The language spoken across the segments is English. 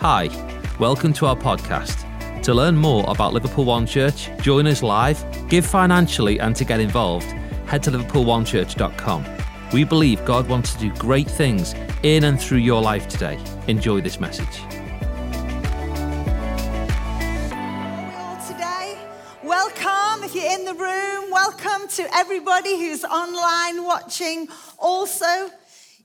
Hi, welcome to our podcast. To learn more about Liverpool One Church, join us live, give financially, and to get involved, head to liverpoolonechurch.com. We believe God wants to do great things in and through your life today. Enjoy this message. Today, welcome. If you're in the room, welcome to everybody who's online watching. Also,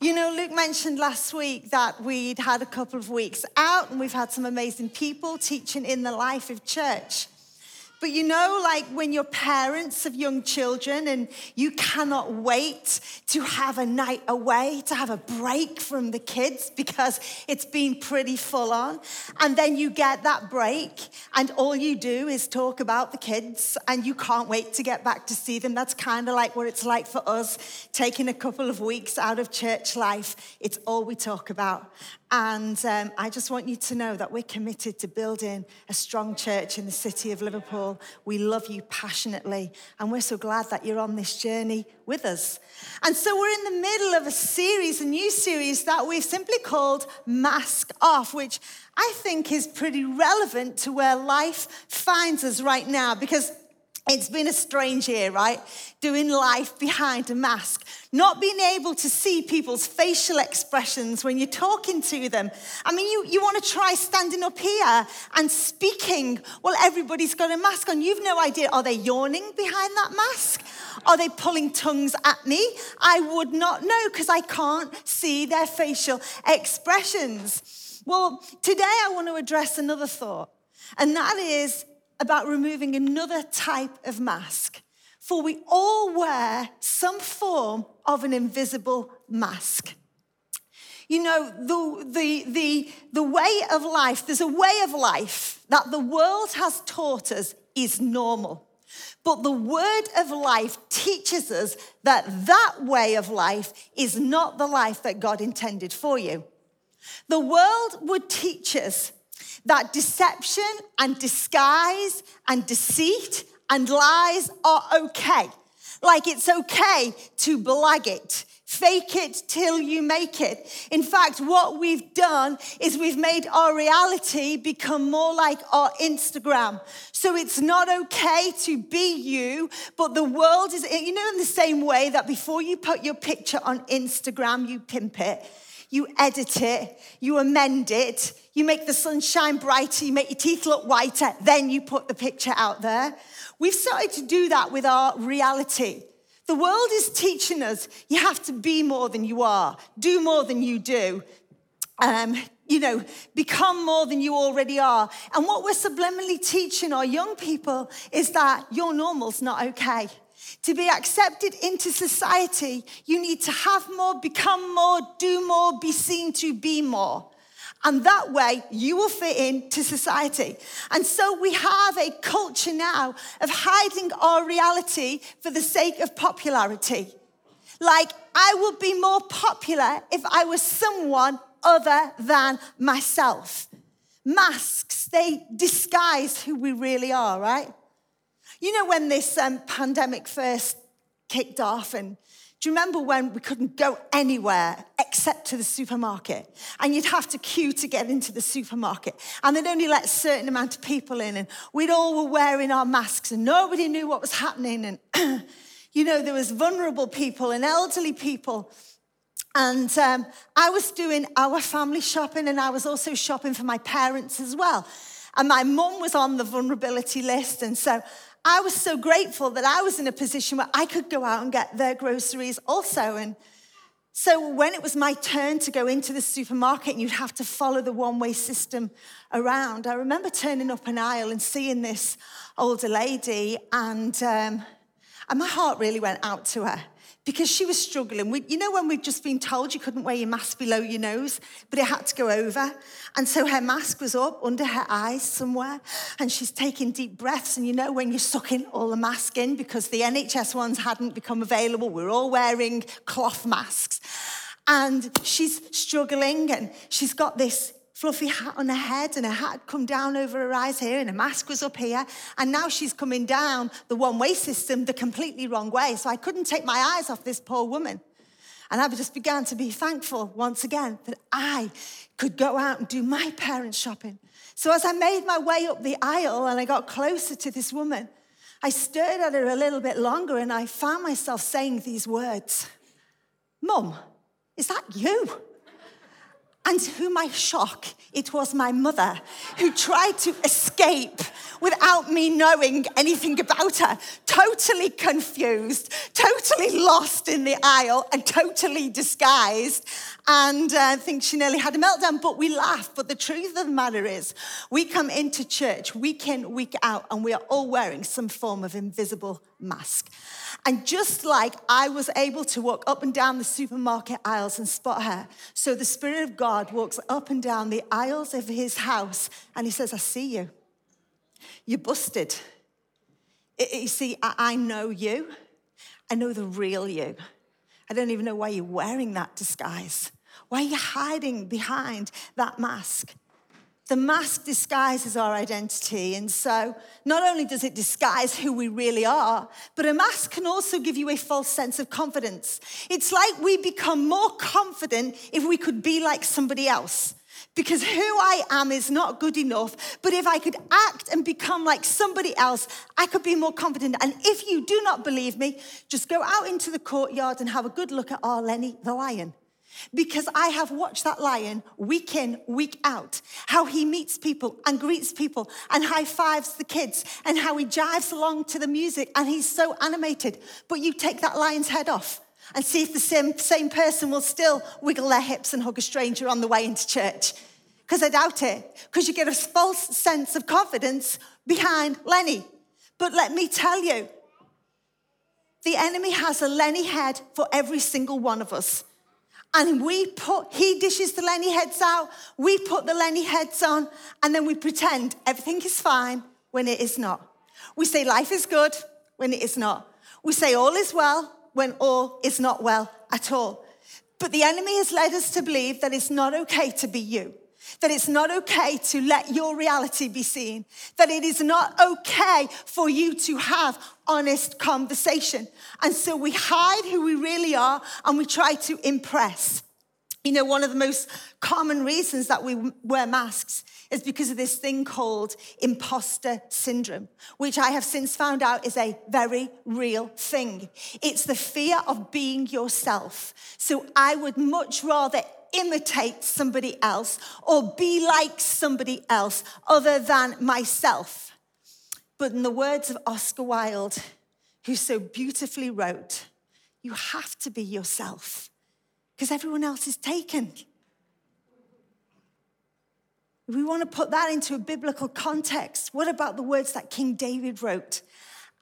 you know, Luke mentioned last week that we'd had a couple of weeks out and we've had some amazing people teaching in the life of church. But you know, like when you're parents of young children and you cannot wait to have a night away, to have a break from the kids because it's been pretty full on. And then you get that break and all you do is talk about the kids and you can't wait to get back to see them. That's kind of like what it's like for us taking a couple of weeks out of church life. It's all we talk about. And I just want you to know that we're committed to building a strong church in the city of Liverpool. We love you passionately, and we're so glad that you're on this journey with us. And so we're in the middle of a series, a new series that we've simply called Mask Off, which I think is pretty relevant to where life finds us right now, because it's been a strange year, right? Doing life behind a mask. Not being able to see people's facial expressions when you're talking to them. I mean, you want to try standing up here and speaking while everybody's got a mask on. You've no idea, are they yawning behind that mask? Are they pulling tongues at me? I would not know because I can't see their facial expressions. Well, today I want to address another thought, and that is about removing another type of mask. For we all wear some form of an invisible mask. You know, the way of life, there's a way of life that the world has taught us is normal. But the word of life teaches us that that way of life is not the life that God intended for you. The world would teach us that deception and disguise and deceit and lies are okay. Like it's okay to blag it, fake it till you make it. In fact, what we've done is we've made our reality become more like our Instagram. So it's not okay to be you, but the world is, you know, in the same way that before you put your picture on Instagram, you pimp it. You edit it, you amend it, you make the sunshine brighter, you make your teeth look whiter, then you put the picture out there. We've started to do that with our reality. The world is teaching us you have to be more than you are, do more than you do, you know, become more than you already are. And what we're subliminally teaching our young people is that your normal's not okay. To be accepted into society, you need to have more, become more, do more, be seen to be more. And that way, you will fit into society. And so we have a culture now of hiding our reality for the sake of popularity. Like, I would be more popular if I was someone other than myself. Masks, they disguise who we really are, right? You know, when this pandemic first kicked off, and do you remember when we couldn't go anywhere except to the supermarket? And you'd have to queue to get into the supermarket. And they'd only let a certain amount of people in, and we'd all were wearing our masks, and nobody knew what was happening. And, you know, there was vulnerable people and elderly people. And I was doing our family shopping, and I was also shopping for my parents as well. And my mum was on the vulnerability list, and so I was so grateful that I was in a position where I could go out and get their groceries also. And so when it was my turn to go into the supermarket and you'd have to follow the one-way system around, I remember turning up an aisle and seeing this older lady, and my heart really went out to her because she was struggling. You know when we've just been told you couldn't wear your mask below your nose, but it had to go over? And so her mask was up under her eyes somewhere, and she's taking deep breaths. And you know when you're sucking all the mask in because the NHS ones hadn't become available. We're all wearing cloth masks. And she's struggling, and she's got this fluffy hat on her head, and her hat had come down over her eyes here, and her mask was up here, and now she's coming down the one-way system the completely wrong way. So I couldn't take my eyes off this poor woman. And I just began to be thankful once again that I could go out and do my parents' shopping. So as I made my way up the aisle and I got closer to this woman, I stared at her a little bit longer and I found myself saying these words, "Mum, is that you?" And to my shock, it was my mother who tried to escape without me knowing anything about her, totally confused, totally lost in the aisle and totally disguised. And I think she nearly had a meltdown, but we laughed. But the truth of the matter is, we come into church week in, week out, and we are all wearing some form of invisible mask. And just like I was able to walk up and down the supermarket aisles and spot her, so the Spirit of God walks up and down the aisles of his house and he says, "I see you. You're busted. You see, I know you. I know the real you. I don't even know why you're wearing that disguise. Why are you hiding behind that mask?" The mask disguises our identity, and so not only does it disguise who we really are, but a mask can also give you a false sense of confidence. It's like we become more confident if we could be like somebody else, because who I am is not good enough, but if I could act and become like somebody else, I could be more confident. And if you do not believe me, just go out into the courtyard and have a good look at our Lenny the lion. Because I have watched that lion week in, week out, how he meets people and greets people and high-fives the kids and how he jives along to the music and he's so animated. But you take that lion's head off and see if the same person will still wiggle their hips and hug a stranger on the way into church. Because I doubt it. Because you get a false sense of confidence behind Lenny. But let me tell you, the enemy has a Lenny head for every single one of us. And he dishes the Lenny heads out, we put the Lenny heads on, and then we pretend everything is fine when it is not. We say life is good when it is not. We say all is well when all is not well at all. But the enemy has led us to believe that it's not okay to be you, that it's not okay to let your reality be seen, that it is not okay for you to have honest conversation. And so we hide who we really are and we try to impress. You know, one of the most common reasons that we wear masks is because of this thing called imposter syndrome, which I have since found out is a very real thing. It's the fear of being yourself. So I would much rather imitate somebody else or be like somebody else other than myself. But in the words of Oscar Wilde, who so beautifully wrote, you have to be yourself because everyone else is taken. If we want to put that into a biblical context, what about the words that King David wrote?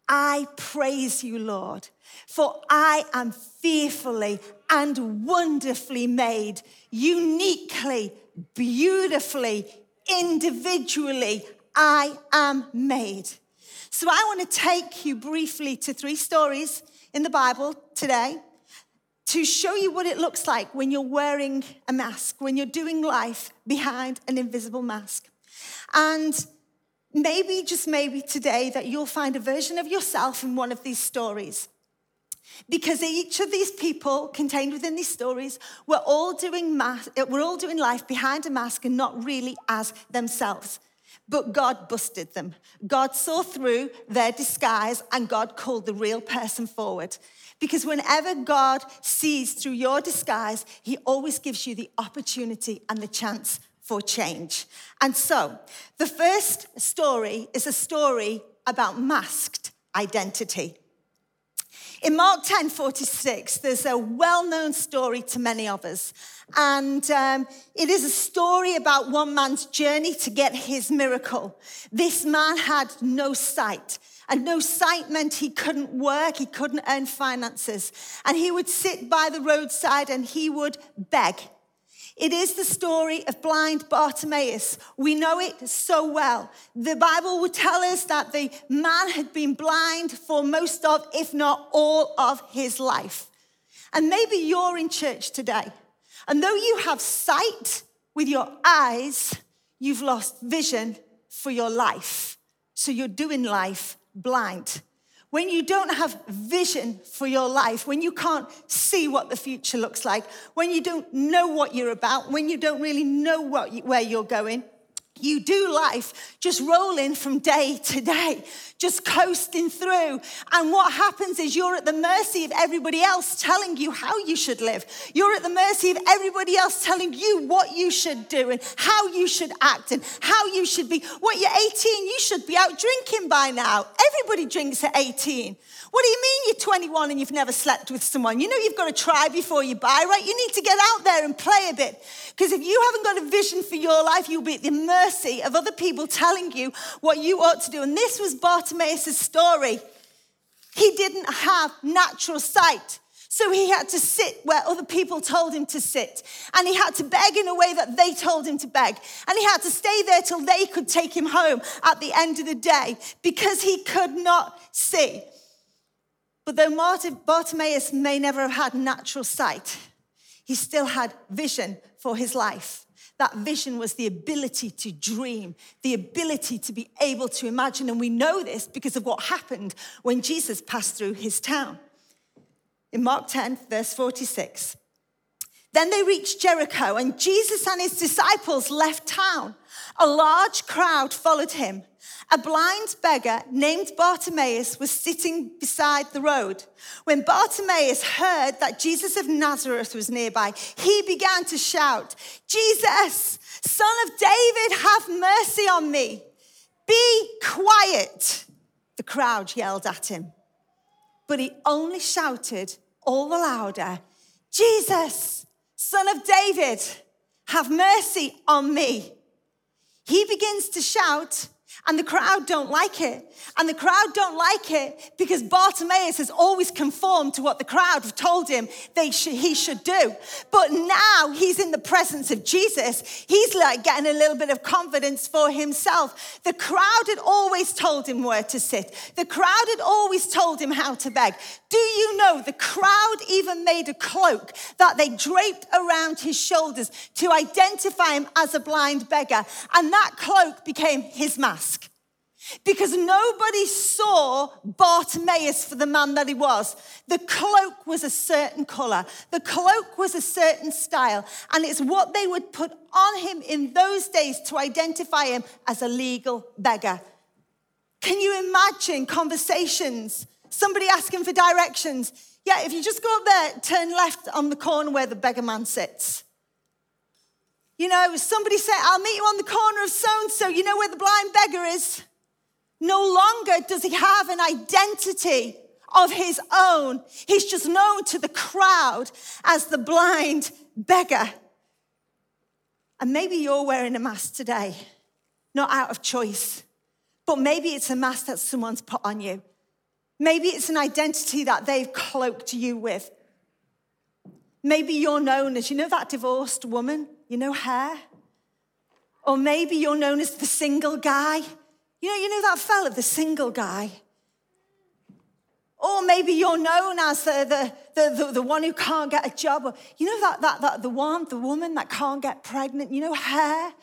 I praise you, Lord, for I am fearfully and wonderfully made, uniquely, beautifully, individually, I am made. So I want to take you briefly to 3 stories in the Bible today to show you what it looks like when you're wearing a mask, when you're doing life behind an invisible mask. And maybe, just maybe today, that you'll find a version of yourself in one of these stories. Because each of these people contained within these stories were all doing life behind a mask and not really as themselves. But God busted them. God saw through their disguise and God called the real person forward. Because whenever God sees through your disguise, he always gives you the opportunity and the chance for change. And so, the first story is a story about masked identity. In Mark 10:46, there's a well-known story to many of us. And it is a story about one man's journey to get his miracle. This man had no sight. And no sight meant he couldn't work, he couldn't earn finances. And he would sit by the roadside and he would beg. It is the story of blind Bartimaeus. We know it so well. The Bible would tell us that the man had been blind for most of, if not all of, his life. And maybe you're in church today, and though you have sight with your eyes, you've lost vision for your life. So you're doing life blind. when you don't have vision for your life, when you can't see what the future looks like, when you don't know what you're about, when you don't really know where you're going, you do life just rolling from day to day, just coasting through. And what happens is you're at the mercy of everybody else telling you how you should live. You're at the mercy of everybody else telling you what you should do and how you should act and how you should be. What, you're 18, you should be out drinking by now. Everybody drinks at 18. What do you mean you're 21 and you've never slept with someone? You know you've got to try before you buy, right? You need to get out there and play a bit. Because if you haven't got a vision for your life, you'll be at the mercy of other people telling you what you ought to do. And this was Bartimaeus' story. He didn't have natural sight. So he had to sit where other people told him to sit. And he had to beg in a way that they told him to beg. And he had to stay there till they could take him home at the end of the day because he could not see. But though Bartimaeus may never have had natural sight, he still had vision for his life. That vision was the ability to dream, the ability to be able to imagine. And we know this because of what happened when Jesus passed through his town. In Mark 10, verse 46, then they reached Jericho, and Jesus and his disciples left town. A large crowd followed him. A blind beggar named Bartimaeus was sitting beside the road. When Bartimaeus heard that Jesus of Nazareth was nearby, he began to shout, "Jesus, Son of David, have mercy on me." "Be quiet," the crowd yelled at him. But he only shouted all the louder, "Jesus, Son of David, have mercy on me." He begins to shout, and the crowd don't like it. And the crowd don't like it because Bartimaeus has always conformed to what the crowd have told him he should do. But now he's in the presence of Jesus. He's like getting a little bit of confidence for himself. The crowd had always told him where to sit. The crowd had always told him how to beg. Do you know the crowd even made a cloak that they draped around his shoulders to identify him as a blind beggar? And that cloak became his mask. Because nobody saw Bartimaeus for the man that he was. The cloak was a certain color. The cloak was a certain style. And it's what they would put on him in those days to identify him as a legal beggar. Can you imagine conversations? Somebody asking for directions. "Yeah, if you just go up there, turn left on the corner where the beggar man sits." You know, somebody said, "I'll meet you on the corner of so-and-so. You know where the blind beggar is?" No longer does he have an identity of his own. He's just known to the crowd as the blind beggar. And maybe you're wearing a mask today, not out of choice, but maybe it's a mask that someone's put on you. Maybe it's an identity that they've cloaked you with. Maybe you're known as, you know, that divorced woman, you know her? Or maybe you're known as the single guy. You know that fella, the single guy. Or maybe you're known as the one who can't get a job. Or, you know the woman that can't get pregnant, you know her?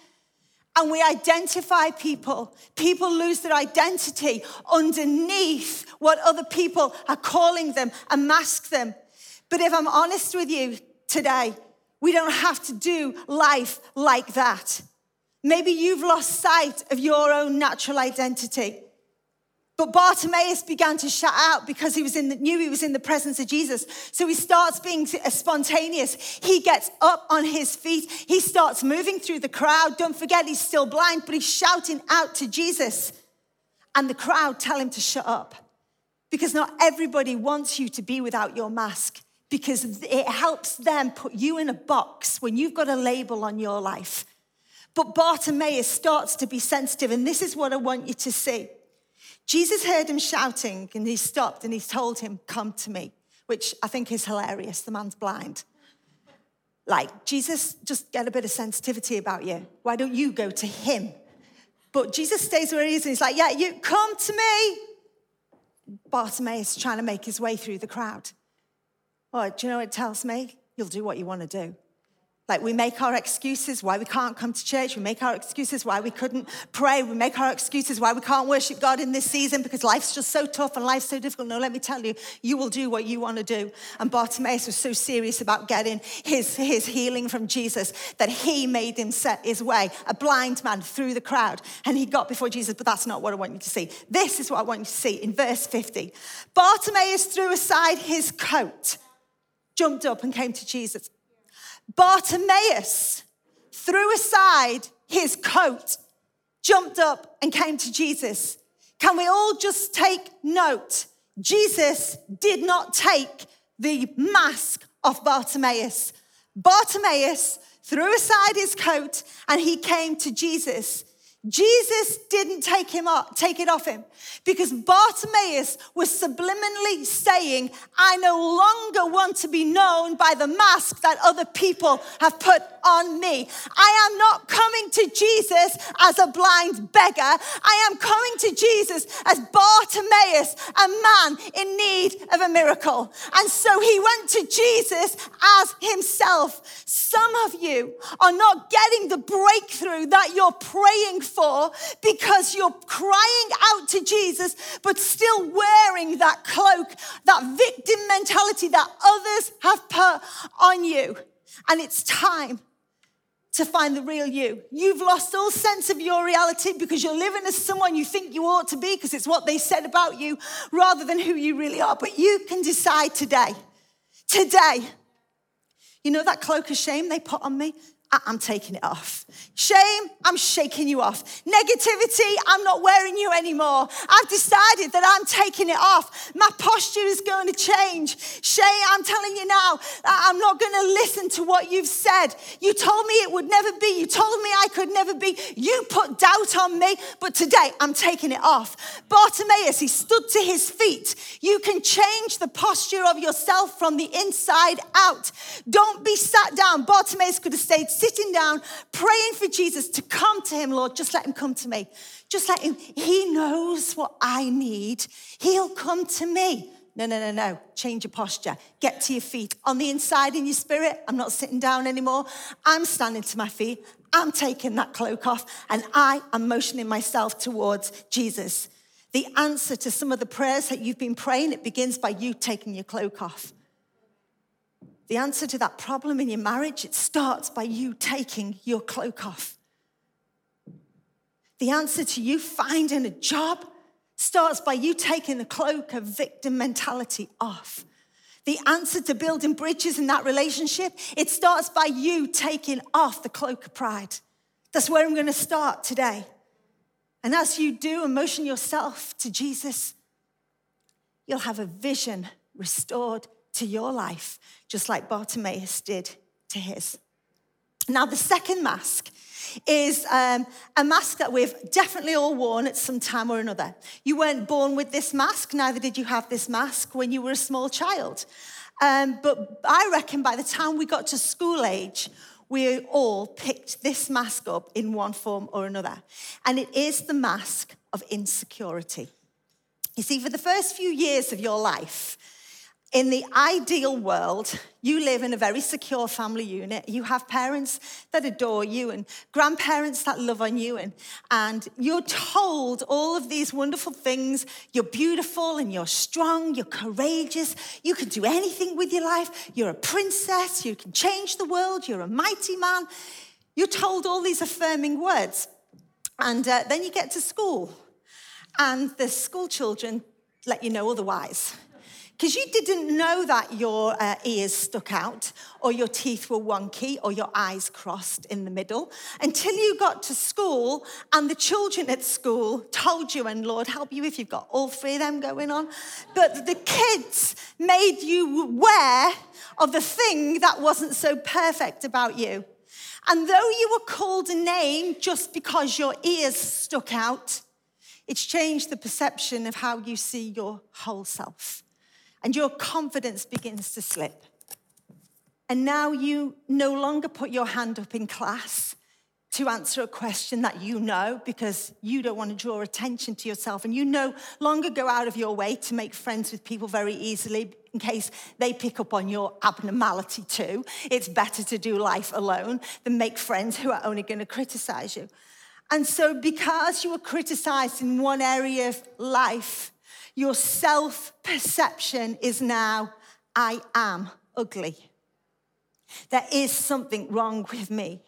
And we identify people. People lose their identity underneath what other people are calling them and mask them. But if I'm honest with you today, we don't have to do life like that. Maybe you've lost sight of your own natural identity. But Bartimaeus began to shout out because he was knew he was in the presence of Jesus. So he starts being spontaneous. He gets up on his feet. He starts moving through the crowd. Don't forget, he's still blind, but he's shouting out to Jesus. And the crowd tell him to shut up. Because not everybody wants you to be without your mask, because it helps them put you in a box when you've got a label on your life. But Bartimaeus starts to be sensitive, and this is what I want you to see. Jesus heard him shouting, and he stopped, and he told him, "Come to me," which I think is hilarious. The man's blind. Like, Jesus, just get a bit of sensitivity about you. Why don't you go to him? But Jesus stays where he is, and he's like, "Yeah, you come to me." Bartimaeus trying to make his way through the crowd. "Oh, do you know what it tells me? You'll do what you want to do." Like we make our excuses why we can't come to church. We make our excuses why we couldn't pray. We make our excuses why we can't worship God in this season because life's just so tough and life's so difficult. No, let me tell you, you will do what you want to do. And Bartimaeus was so serious about getting his healing from Jesus that he made him set his way, a blind man through the crowd. And he got before Jesus, but that's not what I want you to see. This is what I want you to see in verse 50. Bartimaeus threw aside his coat, jumped up and came to Jesus. Bartimaeus threw aside his coat, jumped up and came to Jesus. Can we all just take note? Jesus did not take the mask off Bartimaeus. Bartimaeus threw aside his coat and he came to Jesus. Jesus didn't take it off him because Bartimaeus was subliminally saying, I no longer want to be known by the mask that other people have put on me. I am not coming to Jesus as a blind beggar. I am coming to Jesus as Bartimaeus, a man in need of a miracle. And so he went to Jesus as himself. Some of you are not getting the breakthrough that you're praying for because you're crying out to Jesus, but still wearing that cloak, that victim mentality that others have put on you. And it's time to find the real you. You've lost all sense of your reality because you're living as someone you think you ought to be because it's what they said about you rather than who you really are. But you can decide today, you know that cloak of shame they put on me? I'm taking it off. Shame, I'm shaking you off. Negativity, I'm not wearing you anymore. I've decided that I'm taking it off. My posture is going to change. Shame, I'm telling you now, I'm not going to listen to what you've said. You told me it would never be. You told me I could never be. You put doubt on me, but today I'm taking it off. Bartimaeus, he stood to his feet. You can change the posture of yourself from the inside out. Don't be sat down. Bartimaeus could have stayed sitting down, praying for Jesus to come to him. Lord, just let him come to me. Just let him. He knows what I need. He'll come to me. No. Change your posture. Get to your feet. On the inside in your spirit, I'm not sitting down anymore. I'm standing to my feet. I'm taking that cloak off and I am motioning myself towards Jesus. The answer to some of the prayers that you've been praying, it begins by you taking your cloak off. The answer to that problem in your marriage, it starts by you taking your cloak off. The answer to you finding a job starts by you taking the cloak of victim mentality off. The answer to building bridges in that relationship, it starts by you taking off the cloak of pride. That's where I'm going to start today. And as you do, motion yourself to Jesus, you'll have a vision restored to your life, just like Bartimaeus did to his. Now, the second mask is a mask that we've definitely all worn at some time or another. You weren't born with this mask, neither did you have this mask when you were a small child. But I reckon by the time we got to school age, we all picked this mask up in one form or another. And it is the mask of insecurity. You see, for the first few years of your life, in the ideal world, you live in a very secure family unit. You have parents that adore you and grandparents that love on you. And you're told all of these wonderful things. You're beautiful and you're strong. You're courageous. You can do anything with your life. You're a princess. You can change the world. You're a mighty man. You're told all these affirming words. And then you get to school. And the school children let you know otherwise. Because you didn't know that your ears stuck out or your teeth were wonky or your eyes crossed in the middle until you got to school and the children at school told you, and Lord help you if you've got all three of them going on, but the kids made you aware of the thing that wasn't so perfect about you. And though you were called a name just because your ears stuck out, it's changed the perception of how you see your whole self. And your confidence begins to slip. And now you no longer put your hand up in class to answer a question that you know because you don't want to draw attention to yourself, and you no longer go out of your way to make friends with people very easily in case they pick up on your abnormality too. It's better to do life alone than make friends who are only going to criticize you. And so because you were criticized in one area of life, your self-perception is now, I am ugly. There is something wrong with me.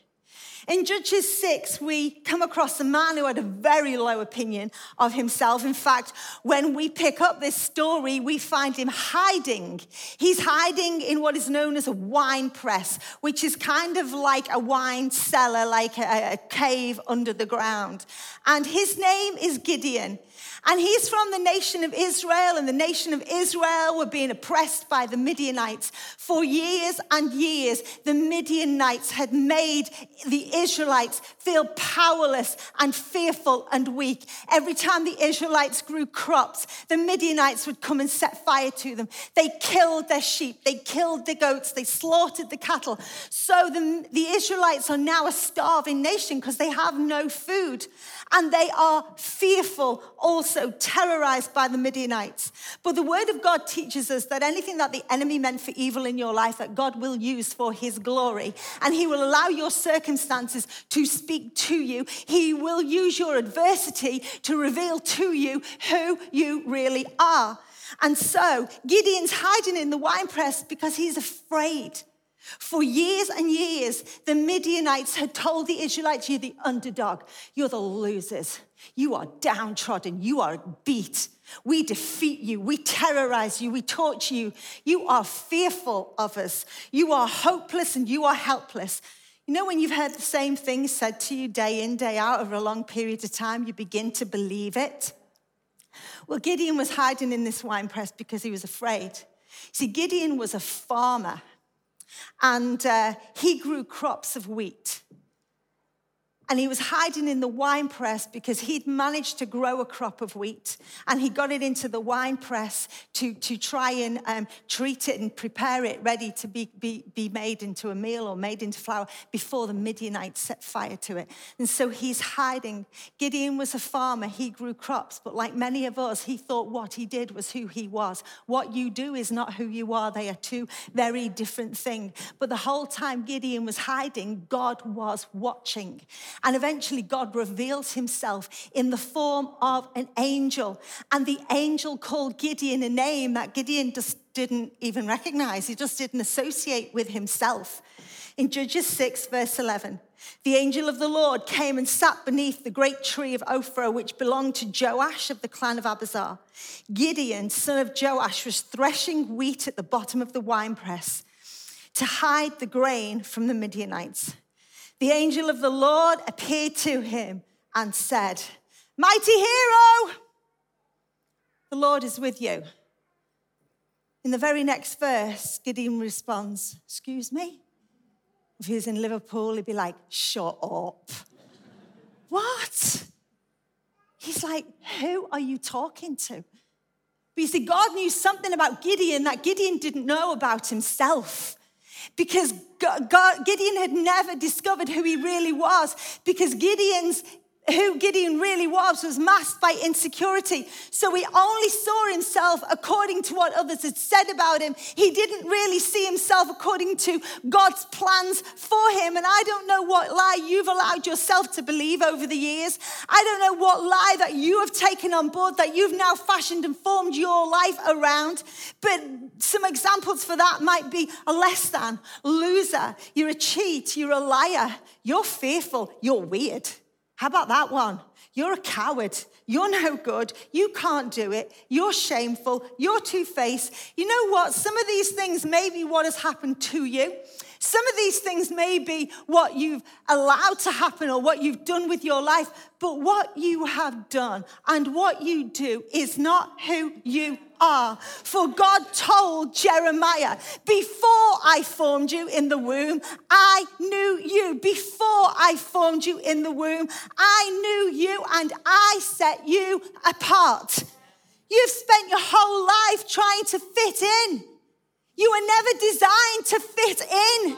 In Judges 6, we come across a man who had a very low opinion of himself. In fact, when we pick up this story, we find him hiding. He's hiding in what is known as a wine press, which is kind of like a wine cellar, like a cave under the ground. And his name is Gideon. And he's from the nation of Israel, and the nation of Israel were being oppressed by the Midianites. For years and years, the Midianites had made the Israelites feel powerless and fearful and weak. Every time the Israelites grew crops, the Midianites would come and set fire to them. They killed their sheep, they killed the goats, they slaughtered the cattle. So the Israelites are now a starving nation because they have no food, and they are fearful also. So terrorized by the Midianites. But the word of God teaches us that anything that the enemy meant for evil in your life, that God will use for his glory. And he will allow your circumstances to speak to you. He will use your adversity to reveal to you who you really are. And so Gideon's hiding in the winepress because he's afraid. For years and years, the Midianites had told the Israelites, you're the underdog, you're the losers, you are downtrodden, you are beat, we defeat you, we terrorize you, we torture you, you are fearful of us, you are hopeless and you are helpless. You know, when you've heard the same thing said to you day in, day out over a long period of time, you begin to believe it. Well, Gideon was hiding in this winepress because he was afraid. See, Gideon was a farmer. And he grew crops of wheat. And he was hiding in the wine press because he'd managed to grow a crop of wheat. And he got it into the wine press to try and treat it and prepare it ready to be made into a meal or made into flour before the Midianites set fire to it. And so he's hiding. Gideon was a farmer. He grew crops. But like many of us, he thought what he did was who he was. What you do is not who you are. They are two very different things. But the whole time Gideon was hiding, God was watching. And eventually God reveals himself in the form of an angel. And the angel called Gideon a name that Gideon just didn't even recognize. He just didn't associate with himself. In Judges 6, verse 11, the angel of the Lord came and sat beneath the great tree of Ophrah, which belonged to Joash of the clan of Abazar. Gideon, son of Joash, was threshing wheat at the bottom of the winepress to hide the grain from the Midianites. The angel of the Lord appeared to him and said, mighty hero, the Lord is with you. In the very next verse, Gideon responds, excuse me? If he was in Liverpool, he'd be like, shut up. What? He's like, who are you talking to? But you see, God knew something about Gideon that Gideon didn't know about himself. Because Gideon had never discovered who he really was, because who Gideon really was masked by insecurity. So he only saw himself according to what others had said about him. He didn't really see himself according to God's plans for him. And I don't know what lie you've allowed yourself to believe over the years. I don't know what lie that you have taken on board that you've now fashioned and formed your life around. But some examples for that might be a less than, loser, you're a cheat, you're a liar, you're fearful, you're weird. How about that one? You're a coward. You're no good. You can't do it. You're shameful. You're two-faced. You know what? Some of these things may be what has happened to you. Some of these things may be what you've allowed to happen or what you've done with your life. But what you have done and what you do is not who you are. For God told Jeremiah, before I formed you in the womb, I knew you. Before I formed you in the womb, I knew you and I set you apart. You've spent your whole life trying to fit in. You were never designed to fit in.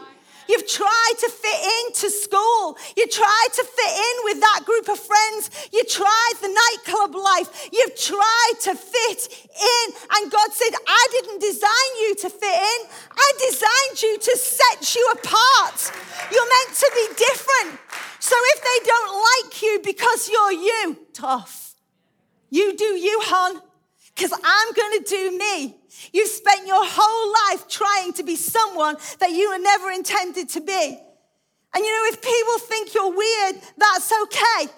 You've tried to fit into school. You tried to fit in with that group of friends. You tried the nightclub life. You've tried to fit in. And God said, I didn't design you to fit in. I designed you to set you apart. You're meant to be different. So if they don't like you because you're you, tough. You do you, hon. Because I'm going to do me. You've spent your whole life trying to be someone that you were never intended to be. And you know, if people think you're weird, that's okay.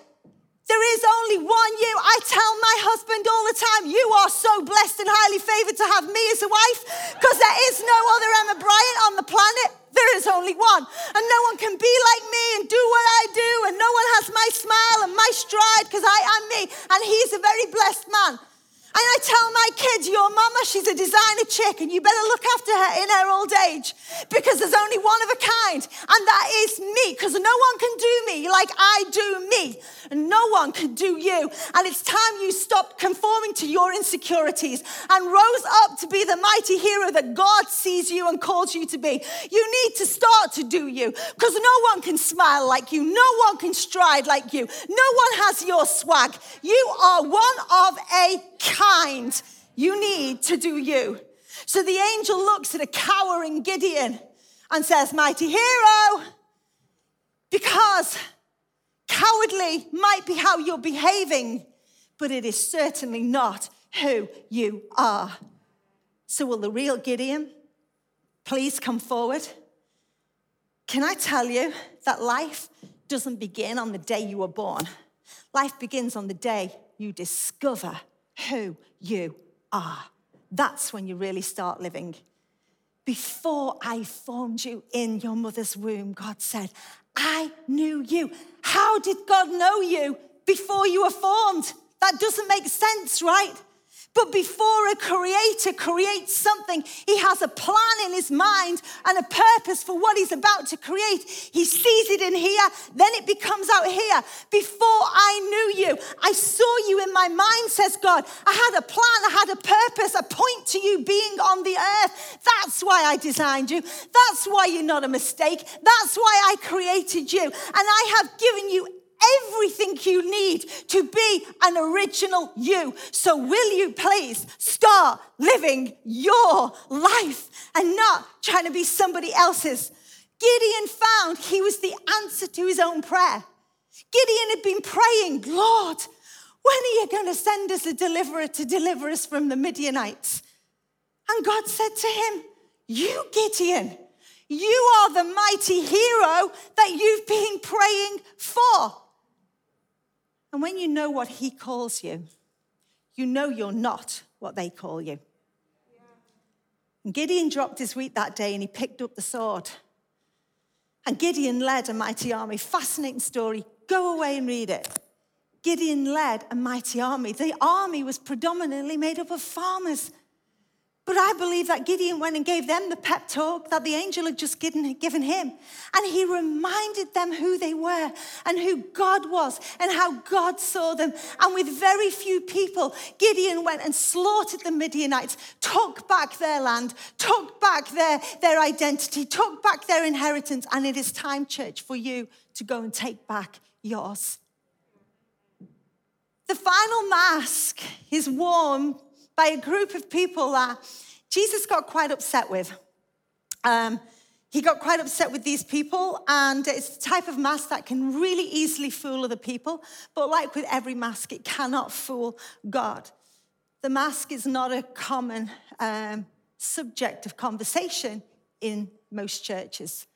There is only one you. I tell my husband all the time, you are so blessed and highly favored to have me as a wife, because there is no other Emma Bryant on the planet. There is only one. And no one can be like me and do what I do. And no one has my smile and my stride, because I am me. And he's a very blessed man. And I tell my kids, your mama, she's a designer chick, and you better look after her in her old age, because there's only one of a kind, and that is me, because no one can do me like I do me, and no one can do you. And it's time you stopped conforming to your insecurities and rose up to be the mighty hero that God sees you and calls you to be. You need to start to do you, because no one can smile like you. No one can stride like you. No one has your swag. You are one of a kind. You need to do you. So the angel looks at a cowering Gideon and says, mighty hero, because cowardly might be how you're behaving, but it is certainly not who you are. So will the real Gideon please come forward? Can I tell you that life doesn't begin on the day you were born? Life begins on the day you discover who you are. That's when you really start living. Before I formed you in your mother's womb, God said, I knew you. How did God know you before you were formed? That doesn't make sense, right? But before a creator creates something, he has a plan in his mind and a purpose for what he's about to create. He sees it in here, then it becomes out here. Before I knew you, I saw you in my mind, says God. I had a plan, I had a purpose, a point to you being on the earth. That's why I designed you. That's why you're not a mistake. That's why I created you. And I have given you everything you need to be an original you. So will you please start living your life and not trying to be somebody else's? Gideon found he was the answer to his own prayer. Gideon had been praying, Lord, when are you going to send us a deliverer to deliver us from the Midianites? And God said to him, you, Gideon, you are the mighty hero that you've been praying for. And when you know what he calls you, you know you're not what they call you. Yeah. And Gideon dropped his wheat that day and he picked up the sword. And Gideon led a mighty army. Fascinating story. Go away and read it. Gideon led a mighty army. The army was predominantly made up of farmers. But I believe that Gideon went and gave them the pep talk that the angel had just given him. And he reminded them who they were and who God was and how God saw them. And with very few people, Gideon went and slaughtered the Midianites, took back their land, took back their identity, took back their inheritance. And it is time, church, for you to go and take back yours. The final mask is worn by a group of people that Jesus got quite upset with. He got quite upset with these people, and it's the type of mask that can really easily fool other people, but like with every mask, it cannot fool God. The mask is not a common subject of conversation in most churches.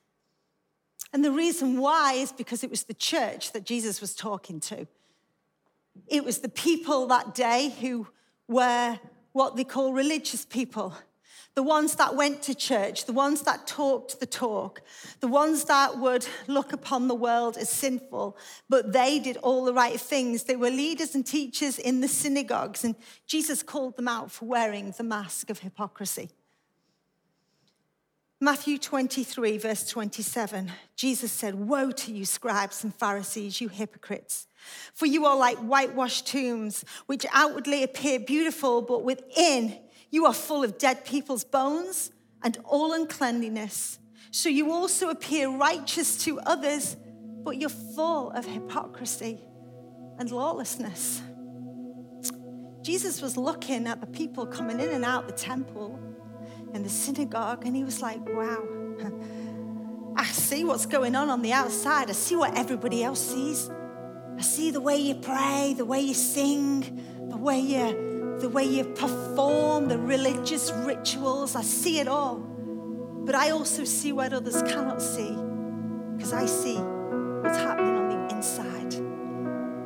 And the reason why is because it was the church that Jesus was talking to. It was the people that day who were what they call religious people, the ones that went to church, the ones that talked the talk, the ones that would look upon the world as sinful, but they did all the right things. They were leaders and teachers in the synagogues, and Jesus called them out for wearing the mask of hypocrisy. Matthew 23, verse 27, Jesus said, woe to you, scribes and Pharisees, you hypocrites, for you are like whitewashed tombs, which outwardly appear beautiful, but within you are full of dead people's bones and all uncleanliness. So you also appear righteous to others, but you're full of hypocrisy and lawlessness. Jesus was looking at the people coming in and out the temple and the synagogue, and he was like, wow, I see what's going on the outside. I see what everybody else sees. I see the way you pray, the way you sing, the way you perform the religious rituals. I see it all. But I also see what others cannot see, because I see what's happening on the inside.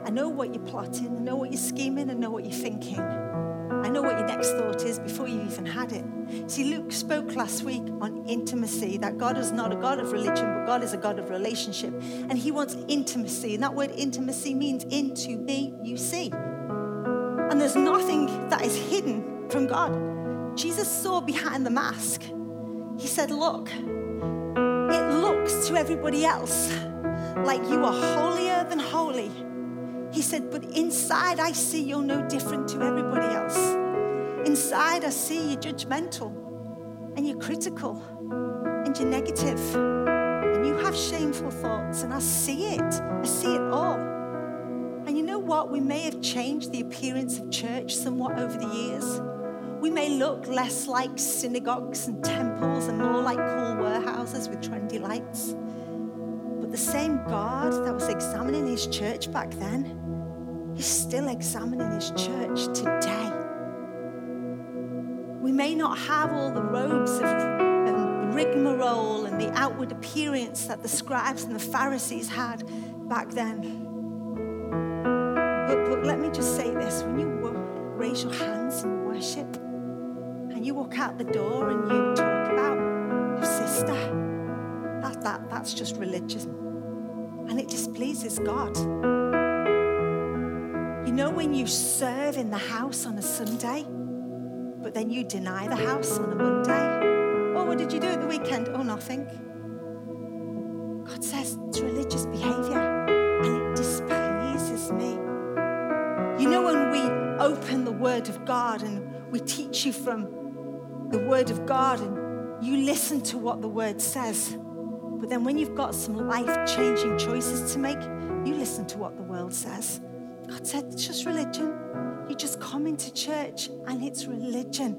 I know what you're plotting. I know what you're scheming. I know what you're thinking. I know what your next thought is before you even had it. See, Luke spoke last week on intimacy, that God is not a God of religion, but God is a God of relationship. And he wants intimacy. And that word intimacy means into me, you see. And there's nothing that is hidden from God. Jesus saw behind the mask. He said, look, it looks to everybody else like you are holier than holy. He said, but inside I see you're no different to everybody else. Inside I see you're judgmental and you're critical and you're negative and you have shameful thoughts, and I see it. I see it all. And you know what? We may have changed the appearance of church somewhat over the years. We may look less like synagogues and temples and more like cool warehouses with trendy lights. But the same God that was examining his church back then, he's still examining his church today. We may not have all the robes of rigmarole and the outward appearance that the scribes and the Pharisees had back then. But let me just say this. When you raise your hands in worship and you walk out the door and you talk about your sister, that's just religion. And it displeases God. You know, when you serve in the house on a Sunday, but then you deny the house on a Monday. Oh, what did you do at the weekend? Oh, nothing. God says it's religious behavior, and it displeases me. You know, when we open the Word of God and we teach you from the Word of God and you listen to what the Word says, but then when you've got some life-changing choices to make, you listen to what the world says. God said, it's just religion. You just come into church and it's religion.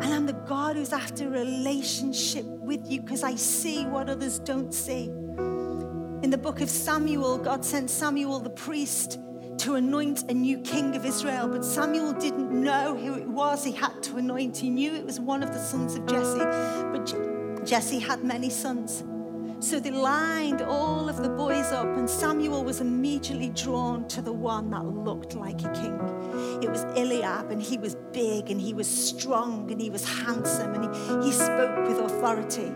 And I'm the God who's after a relationship with you, because I see what others don't see. In the book of Samuel, God sent Samuel the priest to anoint a new king of Israel. But Samuel didn't know who it was he had to anoint. He knew it was one of the sons of Jesse. But Jesse had many sons. So they lined all of the boys up, and Samuel was immediately drawn to the one that looked like a king. It was Eliab, and he was big, and he was strong, and he was handsome, and he spoke with authority.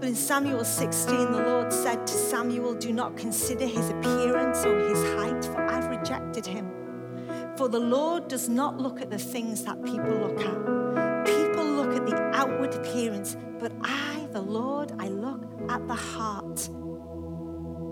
But in Samuel 16, the Lord said to Samuel, do not consider his appearance or his height, for I've rejected him. For the Lord does not look at the things that people look at. People look at the outward appearance, but I, the Lord, I look at the heart.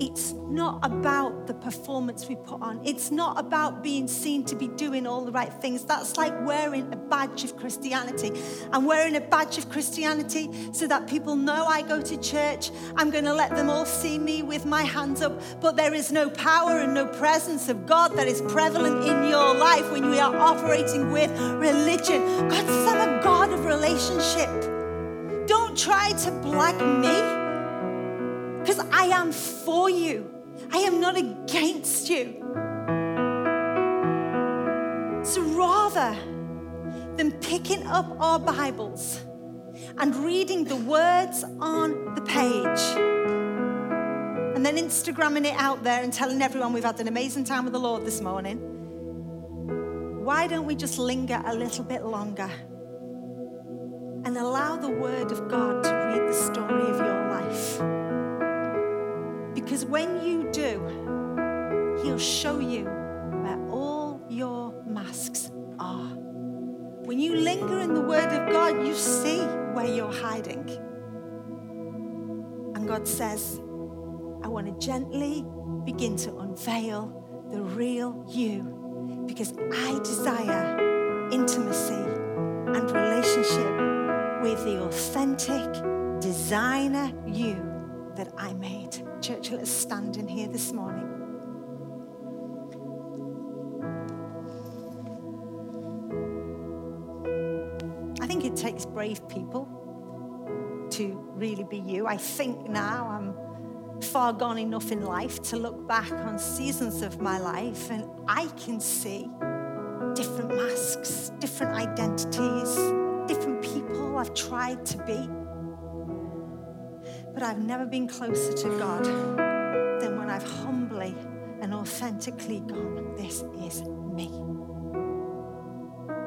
It's not about the performance we put on. It's not about being seen to be doing all the right things. That's like wearing a badge of Christianity. I'm wearing a badge of Christianity so that people know I go to church. I'm going to let them all see me with my hands up. But there is no power and no presence of God that is prevalent in your life when you are operating with religion. God says, I'm a God of relationship. Don't try to black me. Because I am for you. I am not against you. So rather than picking up our Bibles and reading the words on the page and then Instagramming it out there and telling everyone we've had an amazing time with the Lord this morning, why don't we just linger a little bit longer and allow the Word of God to read the story of your life? Because when you do, he'll show you where all your masks are. When you linger in the Word of God, you see where you're hiding. And God says, I want to gently begin to unveil the real you, because I desire intimacy and relationship with the authentic, designer you that I made. Churchill is standing here this morning. I think it takes brave people to really be you. I think now I'm far gone enough in life to look back on seasons of my life and I can see different masks, different identities, different people I've tried to be. But I've never been closer to God than when I've humbly and authentically gone, this is me.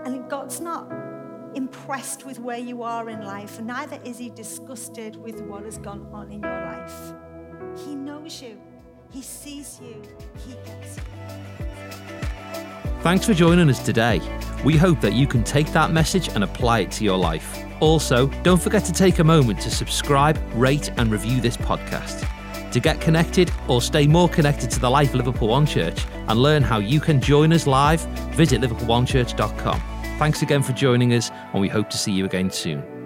And God's not impressed with where you are in life, and neither is he disgusted with what has gone on in your life. He knows you, he sees you, he gets you. Thanks for joining us today. We hope that you can take that message and apply it to your life. Also, don't forget to take a moment to subscribe, rate, and review this podcast. To get connected or stay more connected to the life of Liverpool One Church and learn how you can join us live, visit liverpoolonechurch.com. Thanks again for joining us, and we hope to see you again soon.